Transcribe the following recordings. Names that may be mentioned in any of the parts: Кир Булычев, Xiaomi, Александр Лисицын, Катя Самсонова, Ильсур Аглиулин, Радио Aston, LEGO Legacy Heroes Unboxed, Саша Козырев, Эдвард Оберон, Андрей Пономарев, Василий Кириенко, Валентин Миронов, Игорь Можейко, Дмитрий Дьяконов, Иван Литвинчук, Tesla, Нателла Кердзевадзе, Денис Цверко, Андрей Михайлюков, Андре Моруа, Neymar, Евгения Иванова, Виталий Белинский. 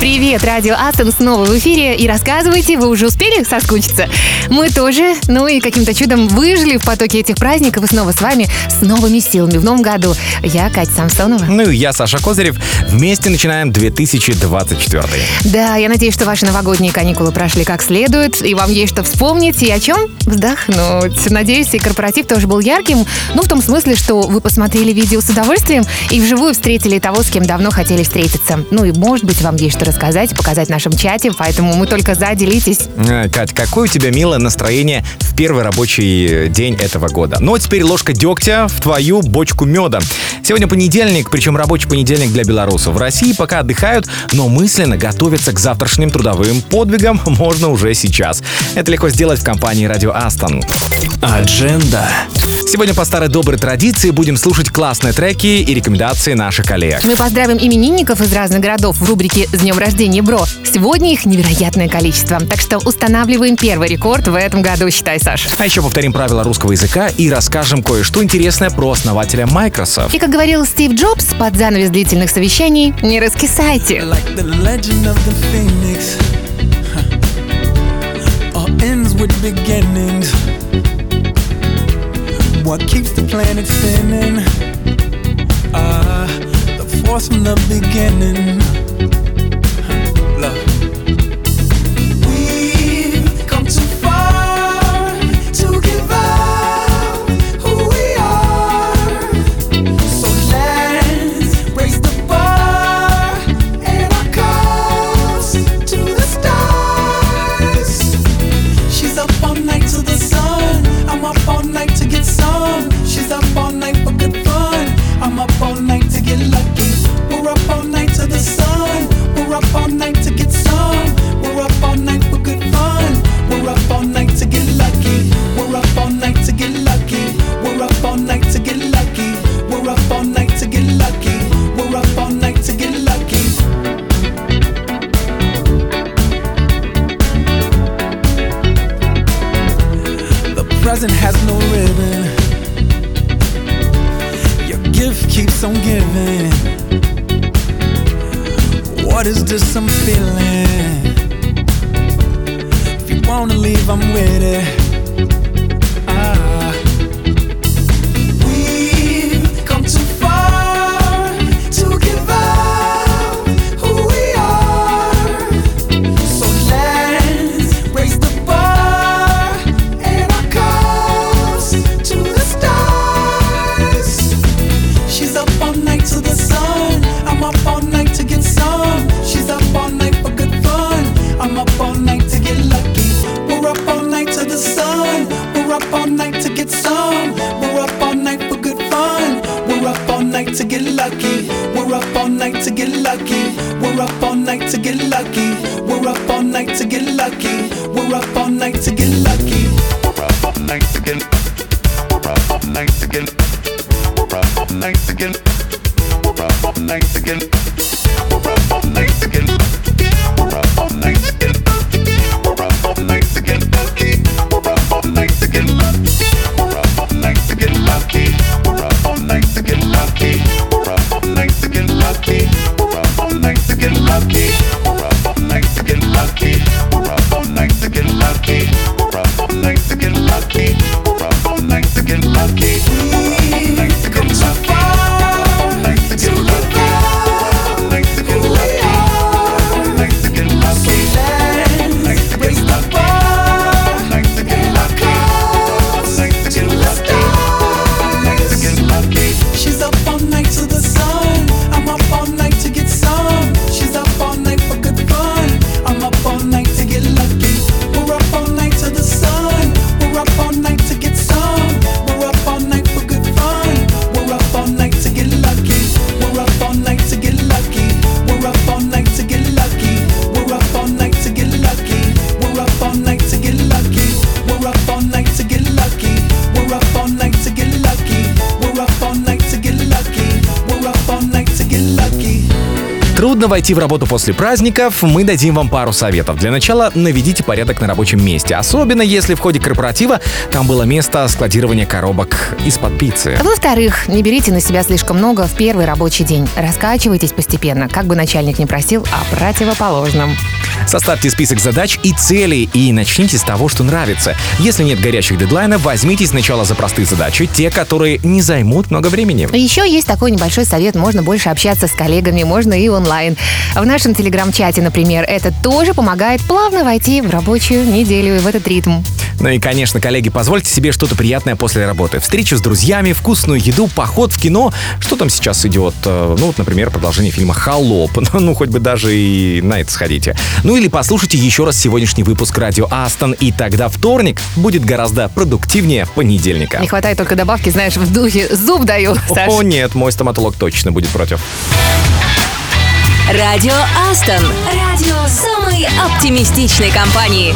Привет, Радио Aston снова в эфире. И рассказывайте, вы уже успели соскучиться? Мы тоже, ну и каким-то чудом выжили в потоке этих праздников. И снова с вами, с новыми силами в новом году. Я Катя Самсонова. Ну и я, Саша Козырев. Вместе начинаем 2024. Да, я надеюсь, что ваши новогодние каникулы прошли как следует. И вам есть что вспомнить и о чем вздохнуть. Надеюсь, и корпоратив тоже был ярким. Ну, в том смысле, что вы посмотрели видео с удовольствием и вживую встретили того, с кем давно хотели встретиться. Ну и, может быть, вам есть что рассказать, показать в нашем чате, поэтому мы только за, делитесь. Кать, какое у тебя милое настроение в первый рабочий день этого года. Ну а теперь ложка дегтя в твою бочку меда. Сегодня понедельник, причем рабочий понедельник для белорусов. В России пока отдыхают, но мысленно готовятся к завтрашним трудовым подвигам можно уже сейчас. Это легко сделать в компании Радио Aston. Адженда. Сегодня по старой доброй традиции будем слушать классные треки и рекомендации наших коллег. Мы поздравим именинников из разных городов в рубрике «С днем рождения, бро». Сегодня их невероятное количество. Так что устанавливаем первый рекорд в этом году, считай, Саш. А еще повторим правила русского языка и расскажем кое-что интересное про основателя Microsoft. И, как говорил Стив Джобс, под занавес длительных совещаний не раскисайте. What keeps the planet spinning? The force from the beginning. Love. We've come too far to give up who we are. So let's raise the bar and our cause to the stars. She's up all night to the sun. I'm up all night. She's up all night for good fun. I'm up all night to get lucky. We're up all night to the sun. We're up all night to get some. We're up all night for good fun. We're up all night to get lucky. We're up all night to get lucky. We're up all night to get lucky. We're up all night to get lucky. We're up all night to get lucky. The present has no ribbon. Keeps on giving. What is this I'm feeling? If you wanna leave, I'm with it. We're up all night to get lucky. трудно войти в работу после праздников, мы дадим вам пару советов. Для начала наведите порядок на рабочем месте, особенно если в ходе корпоратива там было место складирования коробок из-под пиццы. Во-вторых, не берите на себя слишком много в первый рабочий день. Раскачивайтесь постепенно, как бы начальник не просил о противоположном. Составьте список задач и целей и начните с того, что нравится. Если нет горящих дедлайнов, возьмитесь сначала за простые задачи, те, которые не займут много времени. Еще есть такой небольшой совет. Можно больше общаться с коллегами, можно и онлайн. В нашем телеграм-чате, например, это тоже помогает плавно войти в рабочую неделю и в этот ритм. Ну и, конечно, коллеги, позвольте себе что-то приятное после работы. Встречу с друзьями, вкусную еду, поход в кино. Что там сейчас идет? Ну, вот, например, продолжение фильма «Холоп». Ну, хоть бы даже и на это сходите. Ну или послушайте еще раз сегодняшний выпуск «Радио Aston», и тогда вторник будет гораздо продуктивнее понедельника. Не хватает только добавки, знаешь, в духе «зуб даю», Саш. О нет, мой стоматолог точно будет против. Радио Aston. Радио самой оптимистичной компании.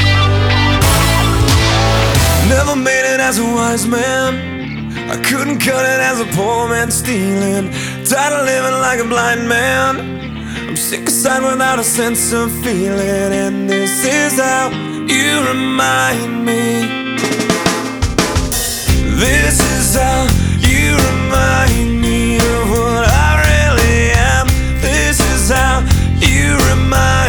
Never made it as a wise man. I couldn't cut it as a poor man stealing. Tired of living like a blind man. I'm sick aside without a sense of feeling. And this is how you remind me. This is how you remind me of what I really am. This is how you remind me.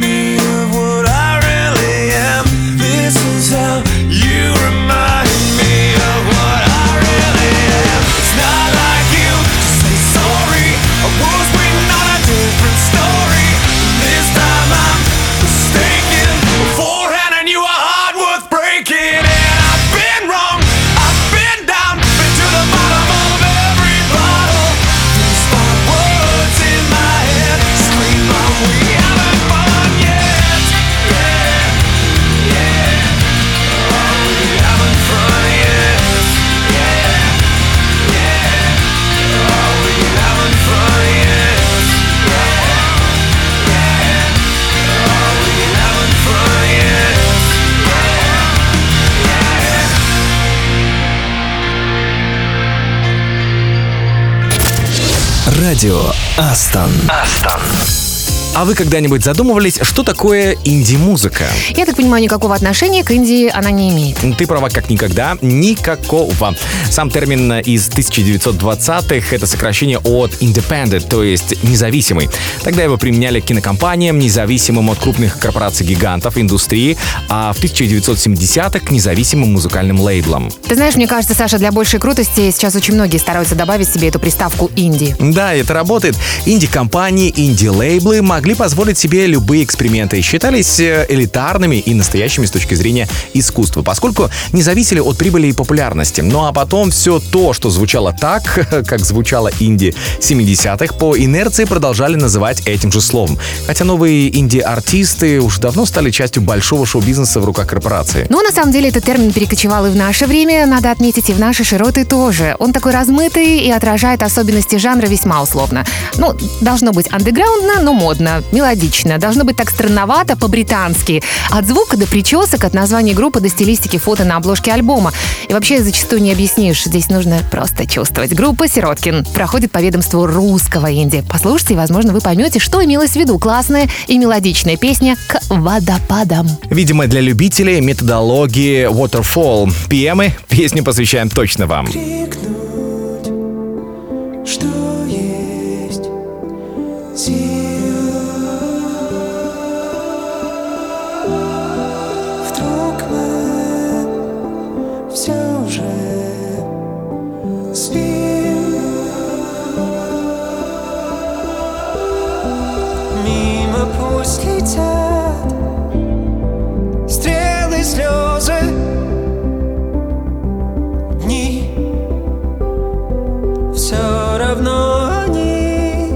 me of what I really am. This is how you remind me. Радио Aston. А вы когда-нибудь задумывались, что такое инди-музыка? Я так понимаю, никакого отношения к Индии она не имеет. Ты права, как никогда. Никакого. Сам термин из 1920-х — это сокращение от independent, то есть независимый. Тогда его применяли к кинокомпаниям, независимым от крупных корпораций-гигантов индустрии, а в 1970-х к независимым музыкальным лейблам. Ты знаешь, мне кажется, Саша, для большей крутости сейчас очень многие стараются добавить себе эту приставку «инди». Да, это работает. Инди-компании, инди-лейблы могли позволить себе любые эксперименты и считались элитарными и настоящими с точки зрения искусства, поскольку не зависели от прибыли и популярности. Ну а потом все то, что звучало так, как звучало инди 70-х, по инерции продолжали называть этим же словом. Хотя новые инди-артисты уж давно стали частью большого шоу-бизнеса в руках корпорации. Но на самом деле этот термин перекочевал и в наше время, надо отметить, и в наши широты тоже. Он такой размытый и отражает особенности жанра весьма условно. Ну, должно быть андеграундно, но модно, мелодично. Должно быть так странновато, по-британски. От звука до причесок, от названия группы до стилистики фото на обложке альбома. И вообще зачастую не объяснишь, здесь нужно просто чувствовать. Группа «Сироткин» проходит по ведомству русского инди. Послушайте, и, возможно, вы поймете, что имелось в виду. Классная и мелодичная песня «К водопадам». Видимо, для любителей методологии Waterfall. ПМы песню посвящаем точно вам. Крикнуть, что есть сила. Вдруг мы все уже спим. Мимо пусть летят стрелы, слезы. Все равно они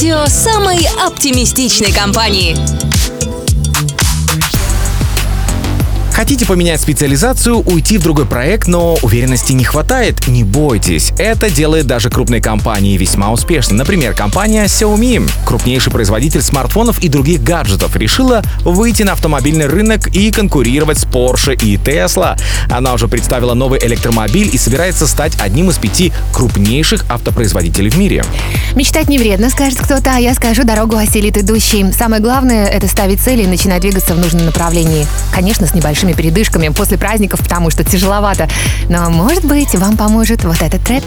радио самой оптимистичной компании. Хотите поменять специализацию, уйти в другой проект, но уверенности не хватает? Не бойтесь. Это делает даже крупные компании весьма успешно. Например, компания Xiaomi, крупнейший производитель смартфонов и других гаджетов, решила выйти на автомобильный рынок и конкурировать с Porsche и Tesla. Она уже представила новый электромобиль и собирается стать одним из 5 крупнейших автопроизводителей в мире. Мечтать не вредно, скажет кто-то, а я скажу, дорогу осилит идущий. Самое главное — это ставить цели и начинать двигаться в нужном направлении. Конечно, с небольшими передышками после праздников, потому что тяжеловато. Но, может быть, вам поможет вот этот трек.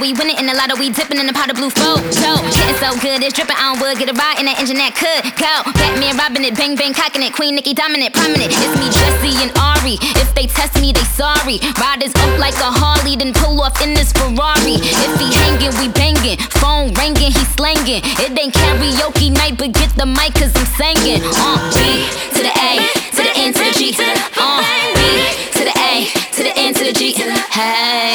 We win it in the lotto, we dipping in the pot of blue flow. So, getting so good, it's dripping on wood. Get a ride in that engine that could go. Batman robbing it, bang bang cocking it. Queen Nicki dominant, prominent. It's me, Jesse and Ari. If they test me, they sorry. Riders up like a Harley, then pull off in this Ferrari. If he hanging, we banging. Phone ringing, he slanging. It ain't karaoke night, but get the mic 'cause I'm singing. B to the A, to the N to the G. B to the A, to the N to the G. Hey.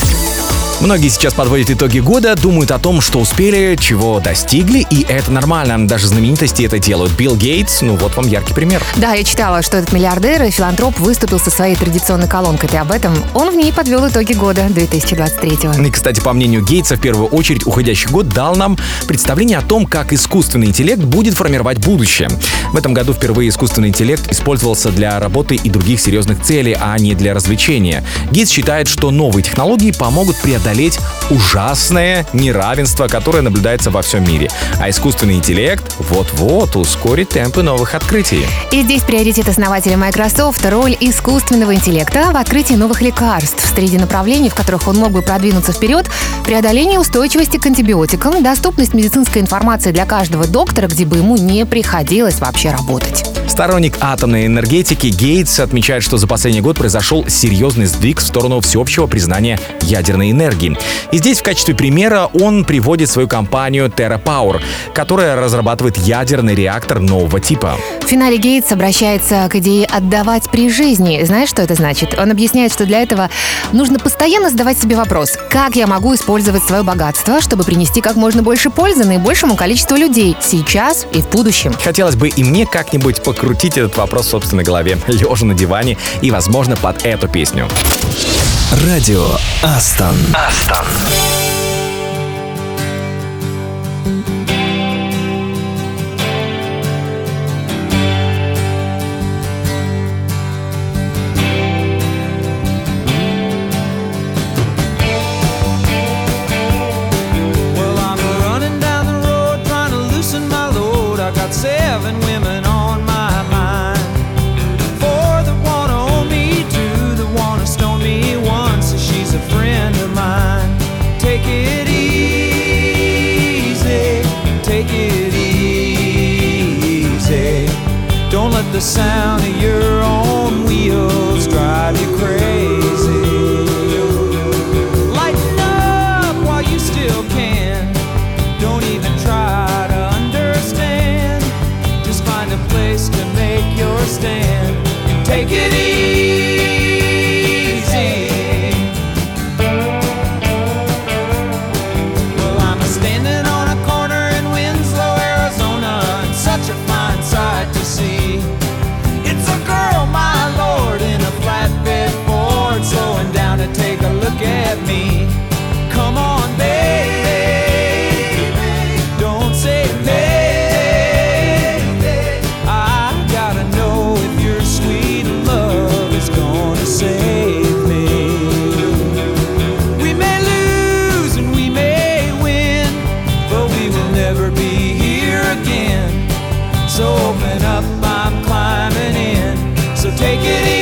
Многие сейчас подводят итоги года, думают о том, что успели, чего достигли, и это нормально. Даже знаменитости это делают. Билл Гейтс, ну вот вам яркий пример. Да, я читала, что этот миллиардер и филантроп выступил со своей традиционной колонкой. И об этом он в ней подвел итоги года 2023-го. И, кстати, по мнению Гейтса, в первую очередь, уходящий год дал нам представление о том, как искусственный интеллект будет формировать будущее. В этом году впервые искусственный интеллект использовался для работы и других серьезных целей, а не для развлечения. Гейтс считает, что новые технологии помогут преодолеть преодолеть ужасное неравенство, которое наблюдается во всем мире. А искусственный интеллект вот-вот ускорит темпы новых открытий. И здесь приоритет основателя Microsoft — роль искусственного интеллекта в открытии новых лекарств. Среди направлений, в которых он мог бы продвинуться вперед: преодоление устойчивости к антибиотикам, доступность медицинской информации для каждого доктора, где бы ему не приходилось вообще работать. Сторонник атомной энергетики Гейтс отмечает, что за последний год произошел серьезный сдвиг в сторону всеобщего признания ядерной энергии. И здесь в качестве примера он приводит свою компанию TerraPower, которая разрабатывает ядерный реактор нового типа. В финале Гейтс обращается к идее отдавать при жизни. Знаешь, что это значит? Он объясняет, что для этого нужно постоянно задавать себе вопрос: как я могу использовать свое богатство, чтобы принести как можно больше пользы наибольшему количеству людей сейчас и в будущем? Хотелось бы и мне как-нибудь покрутить этот вопрос в собственной голове, лежа на диване и, возможно, под эту песню. Радио Aston. The sound of your own wheels drive you crazy. Lighten up while you still can. Don't even try to understand. Just find a place to make your stand and take it easy. Well, I'm standing on a corner in Winslow, Arizona, and such a fine sight to see. Slowing down to take a look at me. Come on, baby, don't say baby. I gotta know if your sweet love is gonna save me. We may lose and we may win, but we will never be here again. So open up, I'm climbing in. So take it easy.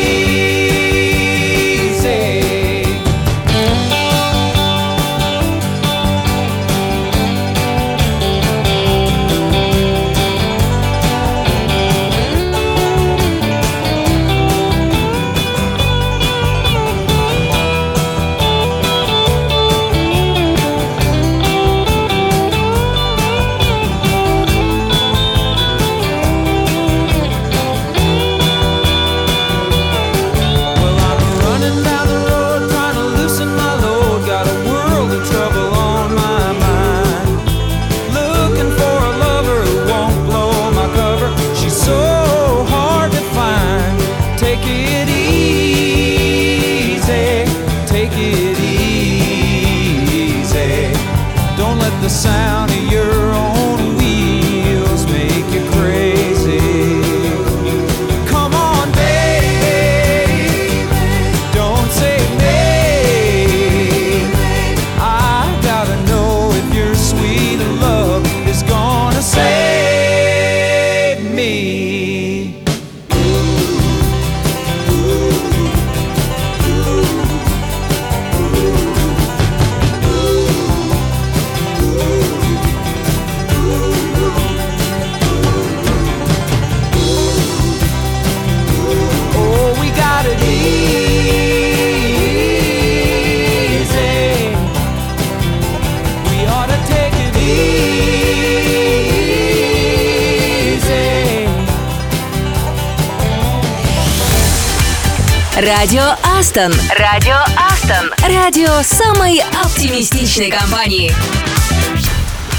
Радио Aston. Радио Aston. Радио самой оптимистичной компании.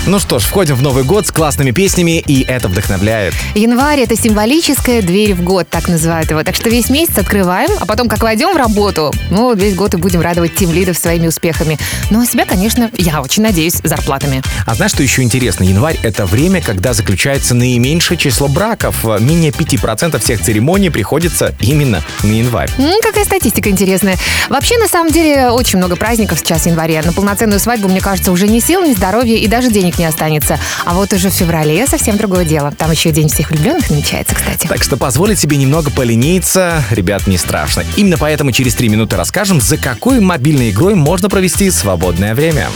Ну что ж, входим в Новый год с классными песнями, и это вдохновляет. Январь — это символическая дверь в год, так называют его. Так что весь месяц открываем, а потом, как войдем в работу, ну, весь год и будем радовать тимлидов своими успехами. Ну, а себя, конечно, я очень надеюсь, зарплатами. А знаешь, что еще интересно? Январь — это время, когда заключается наименьшее число браков. Менее 5% всех церемоний приходится именно на январь. Какая статистика интересная. Вообще, на самом деле, очень много праздников сейчас в январе. На полноценную свадьбу, мне кажется, уже ни сил, ни здоровья и даже денег не останется. А вот уже в феврале совсем другое дело. Там еще День всех влюбленных намечается, кстати. Так что позволить себе немного полениться, ребят, не страшно. Именно поэтому через 3 минуты расскажем, за какой мобильной игрой можно провести свободное время.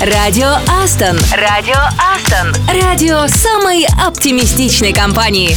Радио Aston. Радио Aston. Радио самой оптимистичной компании.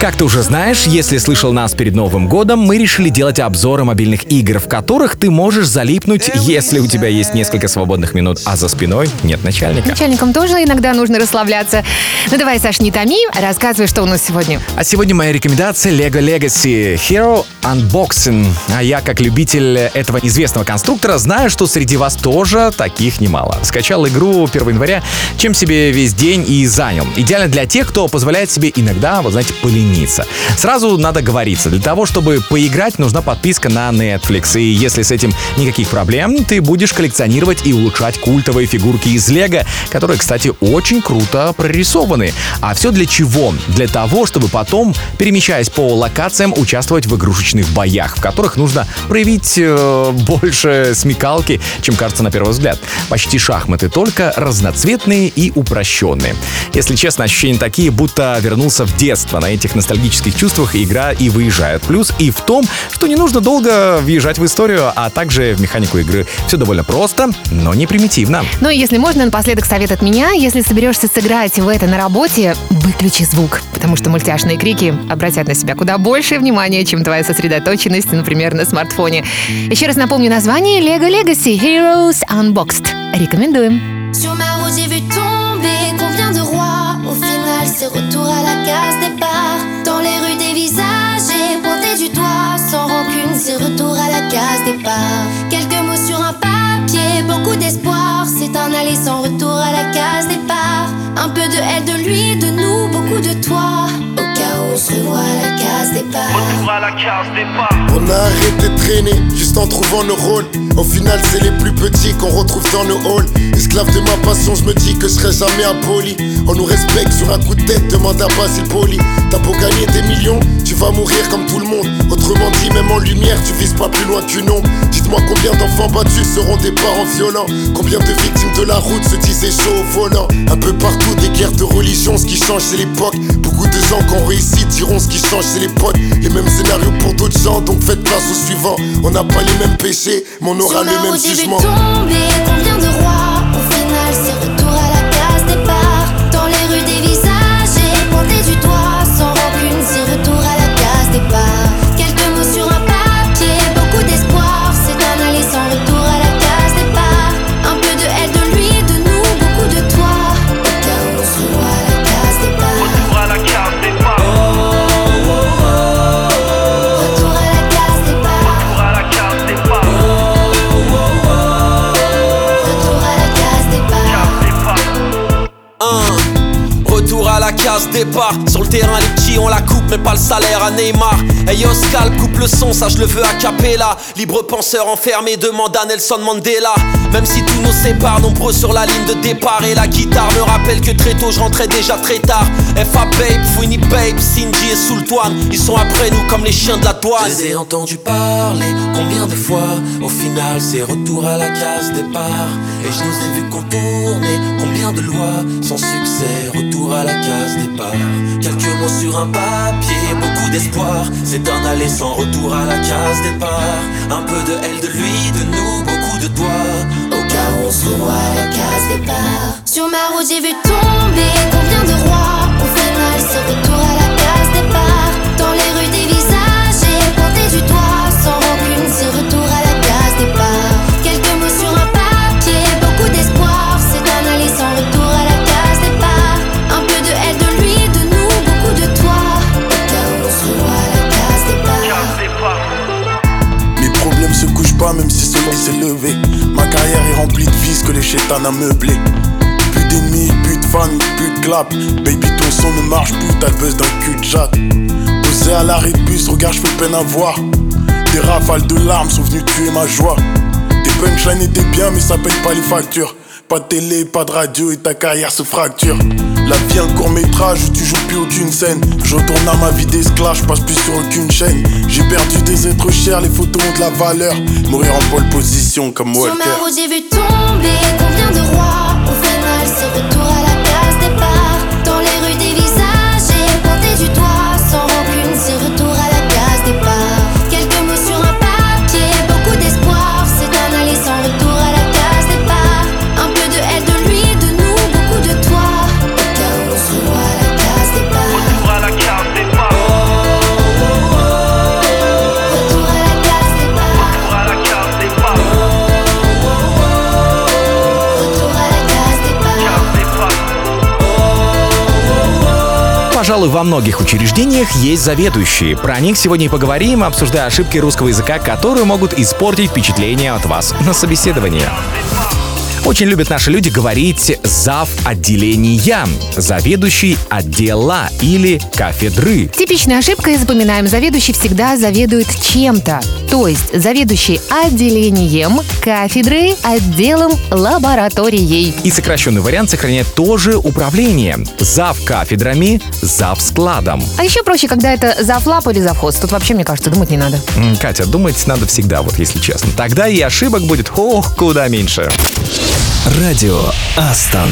Как ты уже знаешь, если слышал нас перед Новым годом, мы решили делать обзоры мобильных игр, в которых ты можешь залипнуть, если у тебя есть несколько свободных минут, а за спиной нет начальника. Начальникам тоже иногда нужно расслабляться. Ну давай, Саш, не томи, рассказывай, что у нас сегодня. А сегодня моя рекомендация — LEGO Legacy Heroes Unboxed. А я, как любитель этого известного конструктора, знаю, что среди вас тоже таких немало. Скачал игру 1 января, чем себе весь день и занял. Идеально для тех, кто позволяет себе иногда, вот знаете, полениться. Сразу надо говориться, для того, чтобы поиграть, нужна подписка на Netflix. И если с этим никаких проблем, ты будешь коллекционировать и улучшать культовые фигурки из Лего, которые, кстати, очень круто прорисованы. А все для чего? Для того, чтобы потом, перемещаясь по локациям, участвовать в игрушечных боях, в которых нужно проявить больше смекалки, чем кажется на первый взгляд. Почти шахматы, только разноцветные и упрощенные. Если честно, ощущения такие, будто вернулся в детство. На этих ностальгических чувствах игра и выезжает. Плюс и в том, что не нужно долго въезжать в историю, а также в механику игры. Все довольно просто, но не примитивно. Ну и если можно, напоследок совет от меня. Если соберешься сыграть в это на работе, выключи звук, потому что мультяшные крики обратят на себя куда больше внимания, чем твоя сосредоточенность, например, на смартфоне. Еще раз напомню название: LEGO Legacy Heroes Unboxed. Рекомендуем. C'est retour à la case départ. Dans les rues des visages et pointé du doigt. Sans rancune, c'est retour à la case départ. Quelques mots sur un papier, beaucoup d'espoir. C'est un aller sans retour à la case départ. à la case départ. On a arrêté de traîner, juste en trouvant nos rôles. Au final c'est les plus petits qu'on retrouve dans nos halls. Esclave de ma passion, je me dis que je serai jamais impoli. On nous respecte sur un coup de tête, demande à Basile Poli. T'as beau gagner des millions, tu vas mourir comme tout le monde. Autrement dit, même en lumière, tu vises pas plus loin qu'une ombre. Dites-moi combien d'enfants battus seront des parents violents. Combien de victimes de la route se disaient chaud au volant. Un peu partout des guerres de religion, ce qui change c'est l'époque. Beaucoup de gens qui ont réussi diront ce qui change c'est les potes. Les mêmes scénarios pour d'autres gens, donc faites place au suivant. On n'a pas les mêmes péchés, mais on aura le même jugement. Sur la route des bêtons, mais combien de rois. Au final c'est retour à la case départ. Dans les rues des visages et pointés du doigt. Sans rancune c'est retour à la case départ. Quelques mots sur un papier, beaucoup d'espoir. C'est un aller sans retour à la case départ. Un peu de elle, de lui, de nous, beaucoup de toi. Le chaos se voit à la case départ. Retour à la case départ. Retour à la case départ. Retour à la case départ. Retour à la case départ. Retour à la case départ. Sur le terrain les petits on la coupe mais pas le salaire à Neymar. Hey Oscar, coupe le son, ça je le veux a cappella. Libre penseur enfermé, demande à Nelson Mandela. Même si tout nous sépare, nombreux sur la ligne de départ. Et la guitare me rappelle que très tôt je rentrais déjà très tard. F.A. Babe, Fouini Babe, Cindy et Soultouane. Ils sont après nous comme les chiens de la douane. Je les ai entendus parler, combien de fois. Au final c'est retour à la case départ. Et je nous ai vus contourner, combien de lois. Sans succès, retour à la case départ. Quelques mots sur un papier, beaucoup d'espoir. C'est un aller sans retour à la case départ. Un peu de elle, de lui, de nous, beaucoup de toi. Au chaos, on se revoit à la case départ. Sur ma route j'ai vu tomber combien de rois. Au final c'est retour à la case départ. Dans les rues des visages et pointés du doigt. Sans rancune c'est retour à la case départ. Quelques mots sur un papier, beaucoup d'espoir. C'est un aller sans retour à la case départ. Un peu de elle, de lui, de nous, beaucoup de toi. Au chaos, on se revoit à la case départ. Mes problèmes se couchent pas même si soleil s'est levé. Ma carrière est remplie de vices que les chétans a meublé. Plus d'ennemis, plus de fans, plus de clap. Baby ton son ne marche plus, t'as le buzz d'un cul de jatte. Posé à l'arrêt de bus, regarde j'fais peine à voir. Des rafales de larmes sont venues tuer ma joie. Tes punchlines étaient bien mais ça paye pas les factures. Pas de télé, pas de radio et ta carrière se fracture. La vie un court métrage où tu joues plus aucune scène. Je retourne à ma vie d'esclave, je passe plus sur aucune chaîne. J'ai perdu des êtres chers, les photos ont de la valeur. Mourir en pole position comme Walker. Sur ma route j'ai vu tomber combien de rois. Au final c'est retour à la case départ. Dans les rues des visages et pointés du doigt. Sans rancune c'est retour à la case départ. Quelques mots sur un papier, beaucoup d'espoir. C'est un aller sans retour à la case départ. Un peu de elle, de lui, de nous, beaucoup de toi. Пожалуй, во многих учреждениях есть заведующие. Про них сегодня и поговорим, обсуждая ошибки русского языка, которые могут испортить впечатление от вас на собеседовании. Очень любят наши люди говорить «зав отделения», «заведующий отдела» или «кафедры». Типичная ошибка, и запоминаем, заведующий всегда заведует чем-то. То есть заведующий отделением, кафедры, отделом, лабораторией. И сокращенный вариант сохраняет тоже управление. Зав кафедрами, зав складом. А еще проще, когда это завлап или завхоз. Тут вообще, мне кажется, думать не надо. Катя, думать надо всегда, вот если честно. Тогда и ошибок будет куда меньше. Радио Aston.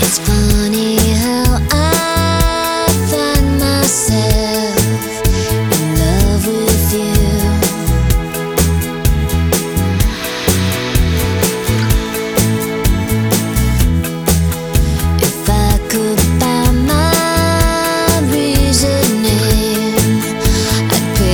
It's funny how I find myself in love with you. If I could buy my reasoning, I'd pay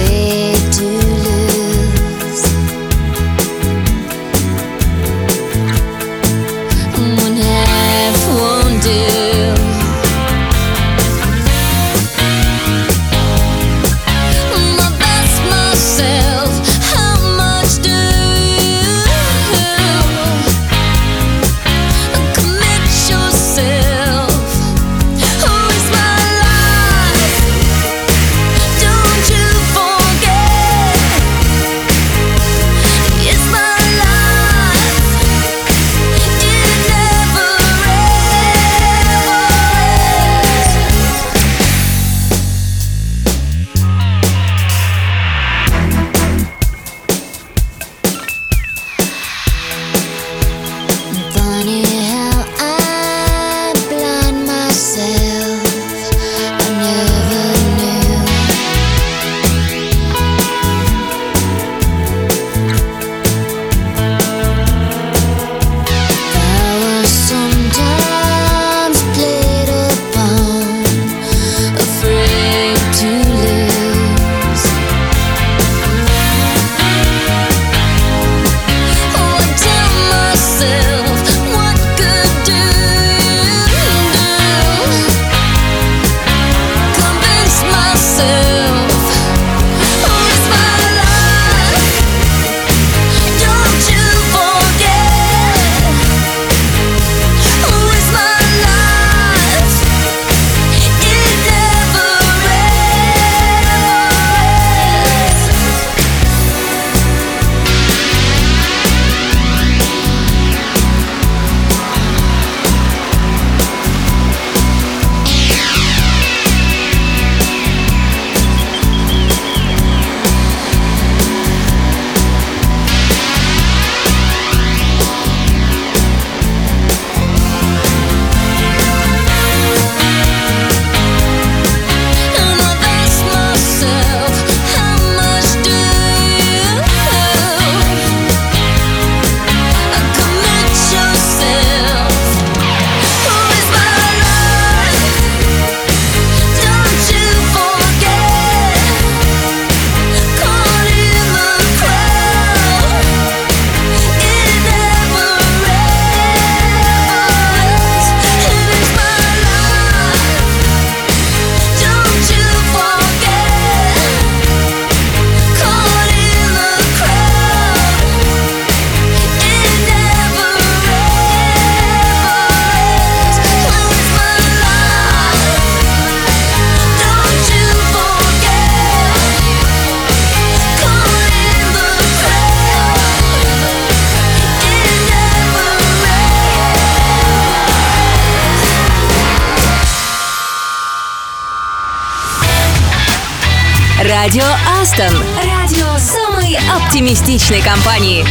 Радио Aston. Радио самой оптимистичной компании.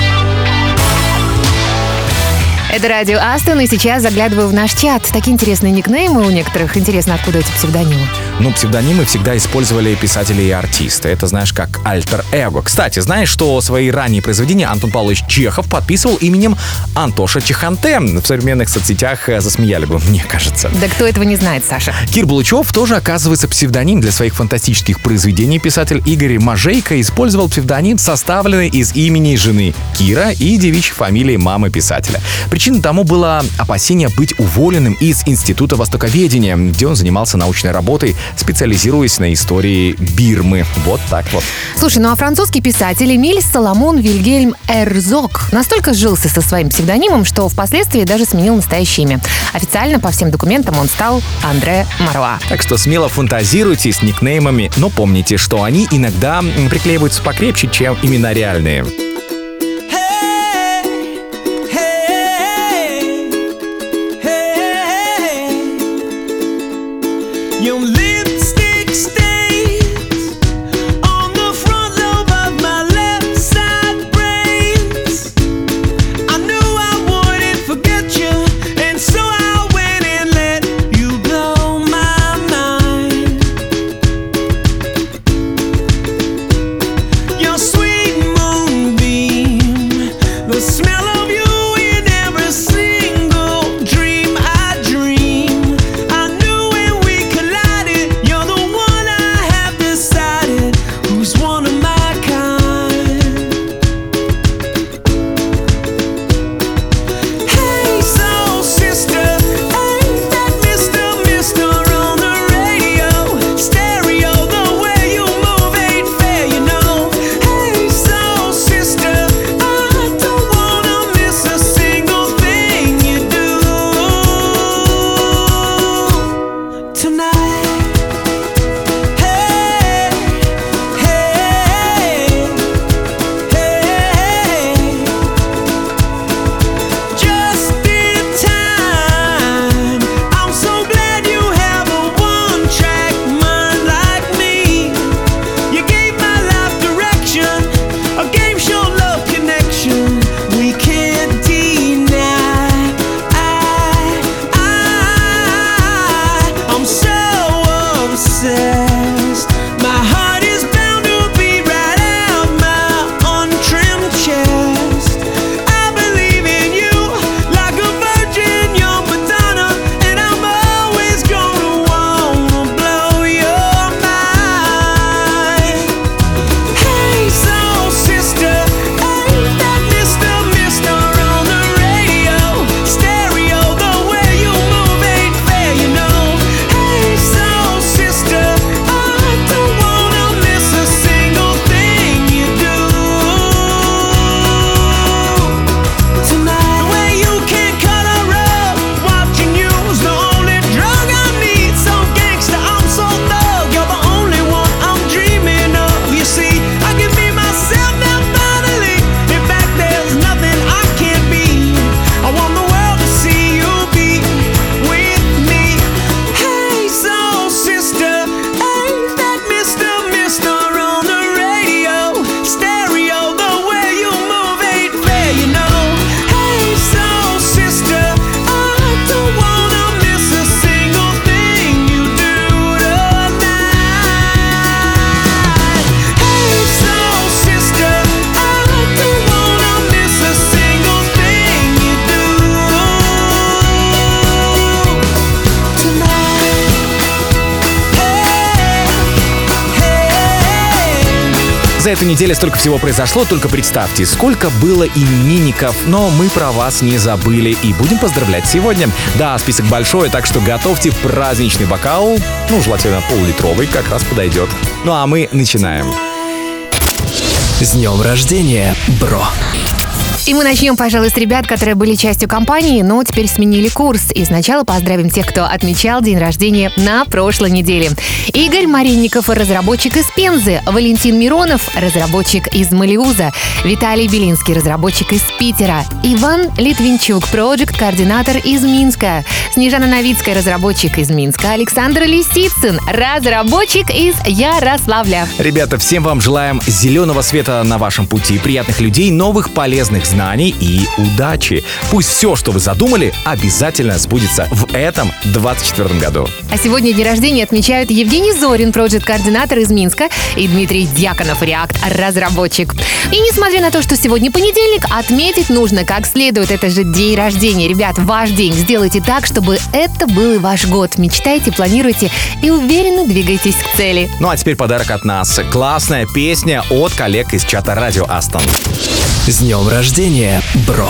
Это Радио Aston, и сейчас заглядываю в наш чат. Такие интересные никнеймы у некоторых. Интересно, откуда эти псевдонимы? Ну, псевдонимы всегда использовали писатели и артисты. Это, знаешь, как альтер-эго. Кстати, знаешь, что свои ранние произведения Антон Павлович Чехов подписывал именем Антоша Чеханте? В современных соцсетях засмеяли бы, мне кажется. Да кто этого не знает, Саша? Кир Булычев тоже, оказывается, псевдоним для своих фантастических произведений. Писатель Игорь Можейко использовал псевдоним, составленный из имени жены Кира и девичьей фамилии мамы писателя. Причиной тому было опасение быть уволенным из Института востоковедения, где он занимался научной работой, специализируясь на истории Бирмы. Вот так вот. Слушай, ну а французский писатель Эмиль Соломон Вильгельм Эрзок настолько сжился со своим псевдонимом, что впоследствии даже сменил настоящее имя. Официально по всем документам он стал Андре Моруа. Так что смело фантазируйте с никнеймами, но помните, что они иногда приклеиваются покрепче, чем имена реальные. За эту неделю столько всего произошло, только представьте, сколько было именинников. Но мы про вас не забыли и будем поздравлять сегодня. Да, список большой, так что готовьте праздничный бокал. Ну, желательно пол-литровый, как раз подойдет. Ну а мы начинаем. С днем рождения, бро! И мы начнем, пожалуй, с ребят, которые были частью компании, но теперь сменили курс. И сначала поздравим тех, кто отмечал день рождения на прошлой неделе. Игорь Маринников, разработчик из Пензы. Валентин Миронов, разработчик из Малиуза. Виталий Белинский, разработчик из Питера. Иван Литвинчук, проджект-координатор из Минска. Снежана Новицкая, разработчик из Минска. Александр Лисицын, разработчик из Ярославля. Ребята, всем вам желаем зеленого света на вашем пути, приятных людей, новых полезных знаний и удачи. Пусть все, что вы задумали, обязательно сбудется в этом 24-м году. А сегодня день рождения отмечают Евгений Зорин, проджект-координатор из Минска, и Дмитрий Дьяконов, React-разработчик. И несмотря на то, что сегодня понедельник, отметить нужно как следует. Это же день рождения. Ребят, ваш день. Сделайте так, чтобы это был и ваш год. Мечтайте, планируйте и уверенно двигайтесь к цели. Ну а теперь подарок от нас. Классная песня от коллег из чата Радио Aston. С днем рождения, бро!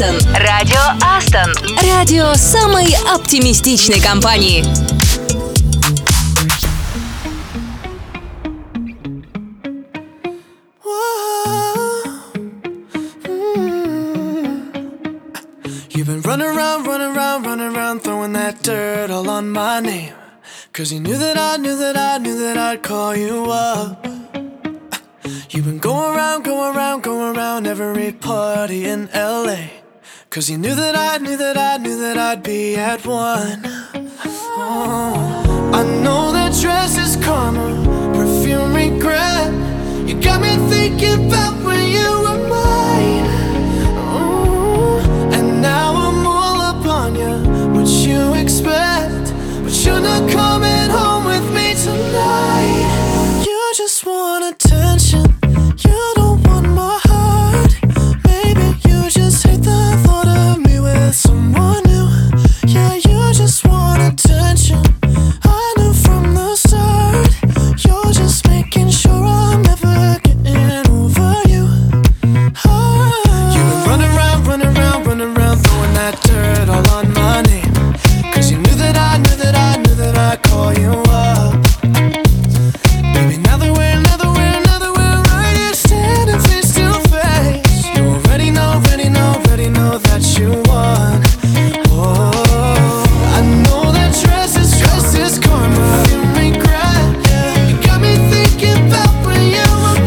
Aston. Радио Aston. Радио самой оптимистичной компании. Dirt all on my name, cause you knew that I'd call you up. You've been going around every party in LA, cause you knew that I'd be at one. Oh. I know that dress is karma, perfume regret. You got me thinking about when you were mine. Ooh. And now I'm all up on you. What you expect, but you're not coming home with me tonight. You just want attention, you don't want my heart. Maybe you just hate the thought of me with someone new. Yeah, you just want attention, I knew from the start. You're just making sure I'm never getting over you. Oh. You've been running around, throwing that dirt all on my name. I call you up, baby. Now that we're right here, standing face to face, you already know that you won. Oh, I know that dress is karma. You regret, yeah. You got me thinking about when you were.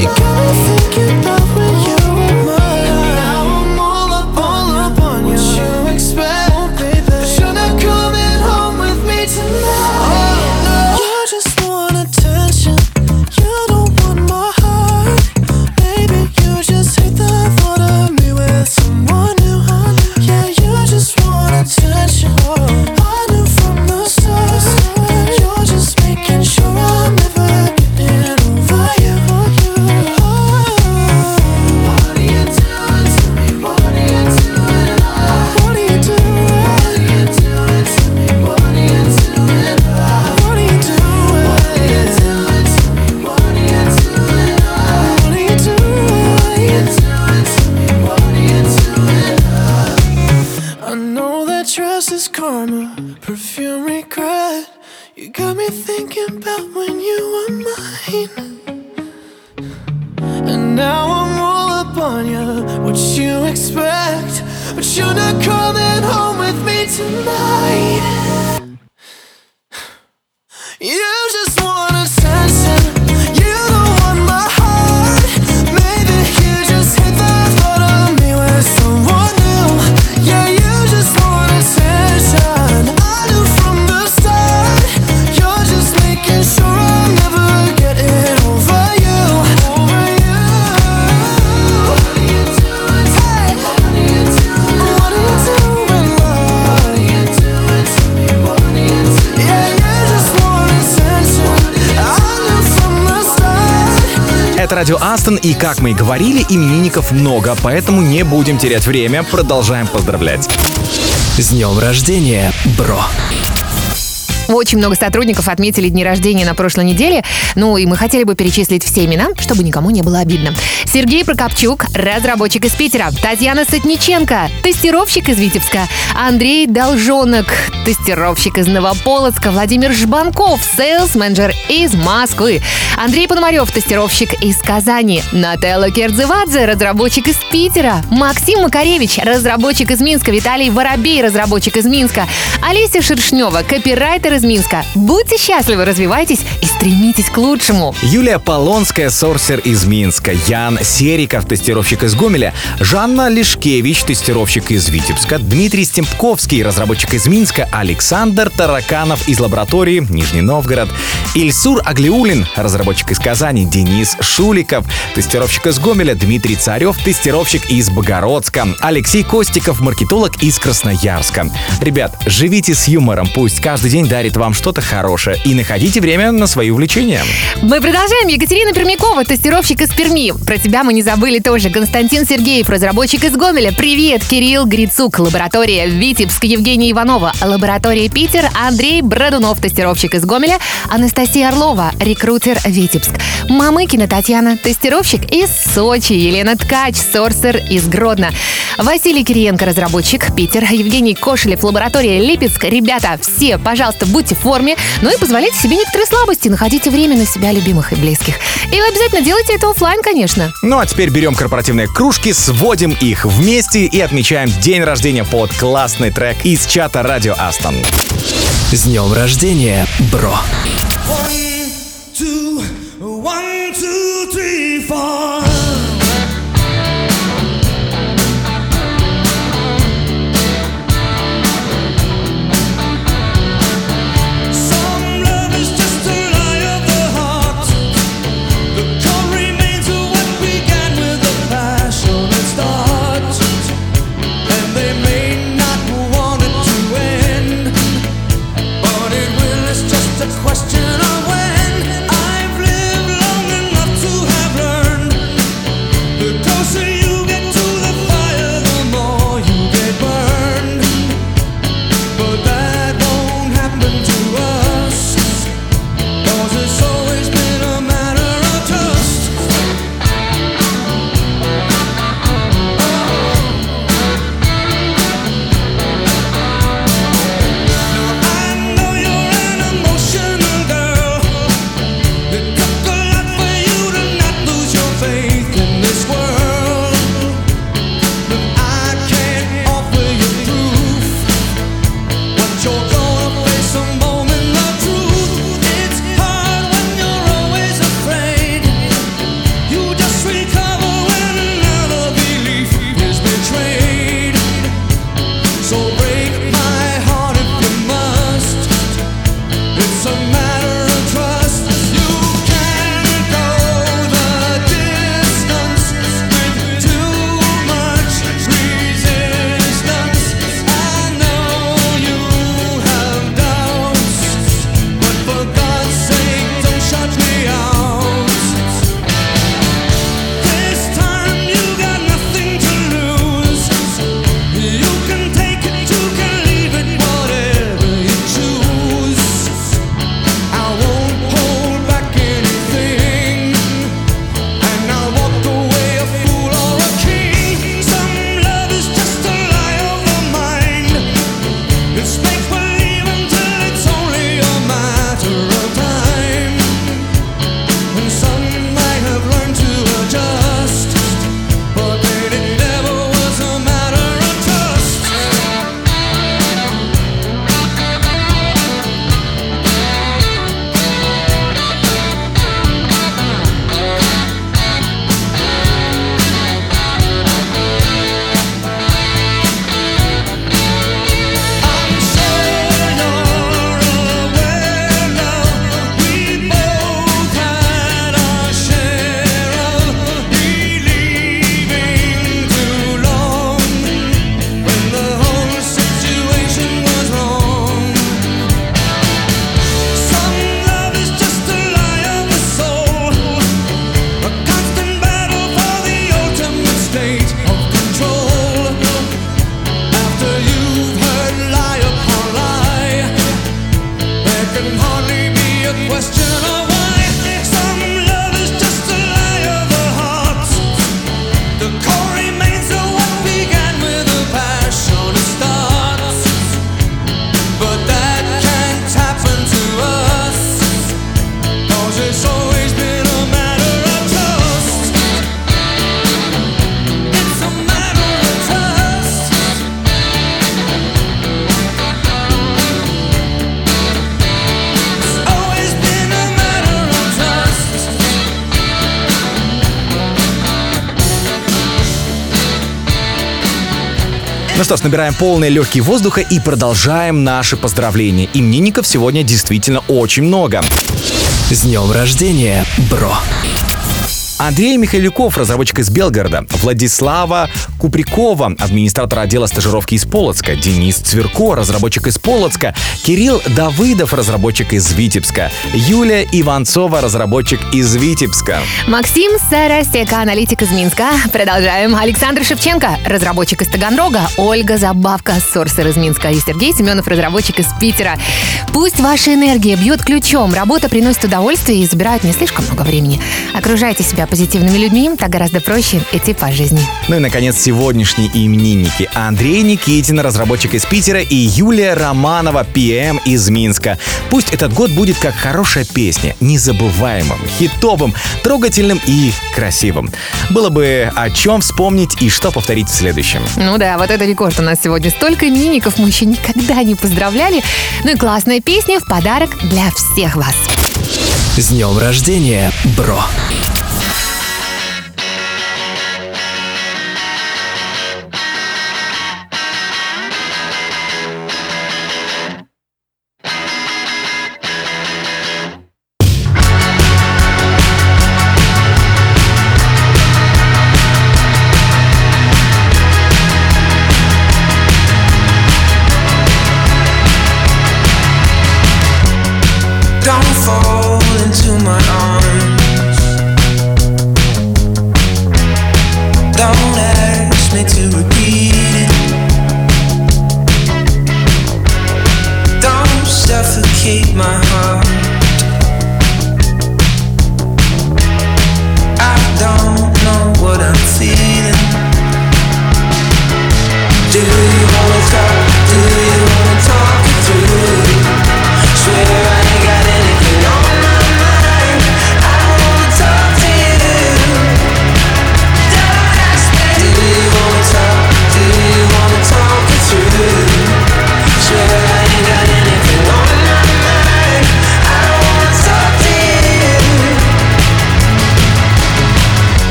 You got me thinking about when you were mine. And now I'm all up on you. What you expect, oh, baby? But you're not coming home with me tonight. Радио Aston, и, как мы и говорили, именинников много, поэтому не будем терять время, продолжаем поздравлять. С днем рождения, бро! Очень много сотрудников отметили дни рождения на прошлой неделе. Ну и мы хотели бы перечислить все имена, чтобы никому не было обидно. Сергей Прокопчук, разработчик из Питера. Татьяна Сотниченко, тестировщик из Витебска. Андрей Должонок, тестировщик из Новополоцка. Владимир Жбанков, сейлс-менеджер из Москвы. Андрей Пономарев, тестировщик из Казани. Нателла Кердзевадзе, разработчик из Питера. Максим Макаревич, разработчик из Минска. Виталий Воробей, разработчик из Минска. Олеся Шершнева, копирайтер из Минска. Будьте счастливы, развивайтесь и стремитесь к лучшему. Юлия Полонская, сорсер из Минска. Ян Сериков, тестировщик из Гомеля. Жанна Лешкевич, тестировщик из Витебска. Дмитрий Стемпковский, разработчик из Минска. Александр Тараканов из лаборатории, Нижний Новгород. Ильсур Аглиулин, разработчик из Казани. Денис Шуликов, тестировщик из Гомеля. Дмитрий Царев, тестировщик из Богородска. Алексей Костиков, маркетолог из Красноярска. Ребят, живите с юмором, пусть каждый день дает подарит вам что-то хорошее. И находите время на свои увлечения. Мы продолжаем. Екатерина Пермякова, тестировщик из Перми. Про тебя мы не забыли тоже. Константин Сергеев, разработчик из Гомеля. Привет. Кирилл Грицук, лаборатория Витебск. Евгения Иванова, лаборатория Питер. Андрей Брадунов, тестировщик из Гомеля. Анастасия Орлова, рекрутер Витебск. Мамыкина Татьяна, тестировщик из Сочи. Елена Ткач, сорсер из Гродно. Василий Кириенко, разработчик, Питер. Евгений Кошелев, лаборатория Липецк. Ребята, все, пожалуйста, будьте в форме, ну и позволяйте себе некоторые слабости, находите время на себя, любимых и близких. И вы обязательно делайте это офлайн, конечно. Ну а теперь берем корпоративные кружки, сводим их вместе и отмечаем день рождения под классный трек из чата Радио Aston. С днем рождения, бро! 1, 2, 1, 2, 3, 4. Ну что ж, набираем полные легкие воздуха и продолжаем наши поздравления. Именинников сегодня действительно очень много. С днем рождения, бро! Андрей Михайлюков, разработчик из Белгорода, Владислава Куприкова, администратор отдела стажировки из Полоцка, Денис Цверко, разработчик из Полоцка, Кирилл Давыдов, разработчик из Витебска, Юлия Иванцова, разработчик из Витебска, Максим Сарастек, аналитик из Минска. Продолжаем. Александр Шевченко, разработчик из Таганрога, Ольга Забавка, сорсер из Минска, и Сергей Семенов, разработчик из Питера. Пусть ваша энергия бьет ключом, работа приносит удовольствие и забирает не слишком много времени. Окружайте себя позитивными людьми, так гораздо проще идти по жизни. Ну и, наконец, сегодняшние именинники. Андрей Никитин, разработчик из Питера, и Юлия Романова, ПМ из Минска. Пусть этот год будет как хорошая песня, незабываемым, хитовым, трогательным и красивым. Было бы о чем вспомнить и что повторить в следующем. Ну да, вот это рекорд у нас сегодня. Столько именинников мы еще никогда не поздравляли. Ну и классная песня в подарок для всех вас. С днем рождения, бро!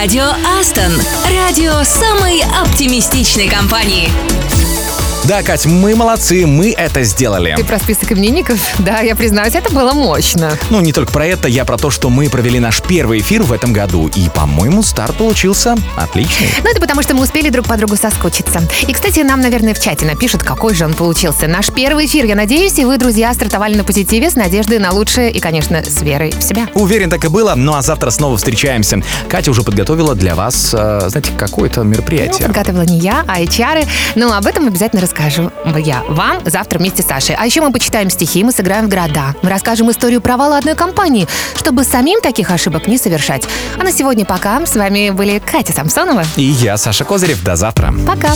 Радио Aston. Радио самой оптимистичной компании. Да, Кать, мы молодцы, мы это сделали. Ты про список именинников? Да, я признаюсь, это было мощно. Ну, не только про это, я про то, что мы провели наш первый эфир в этом году. И, по-моему, старт получился отличный. Ну, это потому, что мы успели друг по другу соскучиться. И, кстати, нам, наверное, в чате напишут, какой же он получился. Наш первый эфир, я надеюсь, и вы, друзья, стартовали на позитиве, с надеждой на лучшее и, конечно, с верой в себя. Уверен, так и было. Ну, а завтра снова встречаемся. Катя уже подготовила для вас, знаете, какое-то мероприятие. Ну, подготовила не я, а HR. Ну, об этом обязательно расскажу я вам завтра вместе с Сашей. А еще мы почитаем стихи, мы сыграем в города. Мы расскажем историю провала одной компании, чтобы самим таких ошибок не совершать. А на сегодня пока. С вами были Катя Самсонова. И я, Саша Козырев. До завтра. Пока.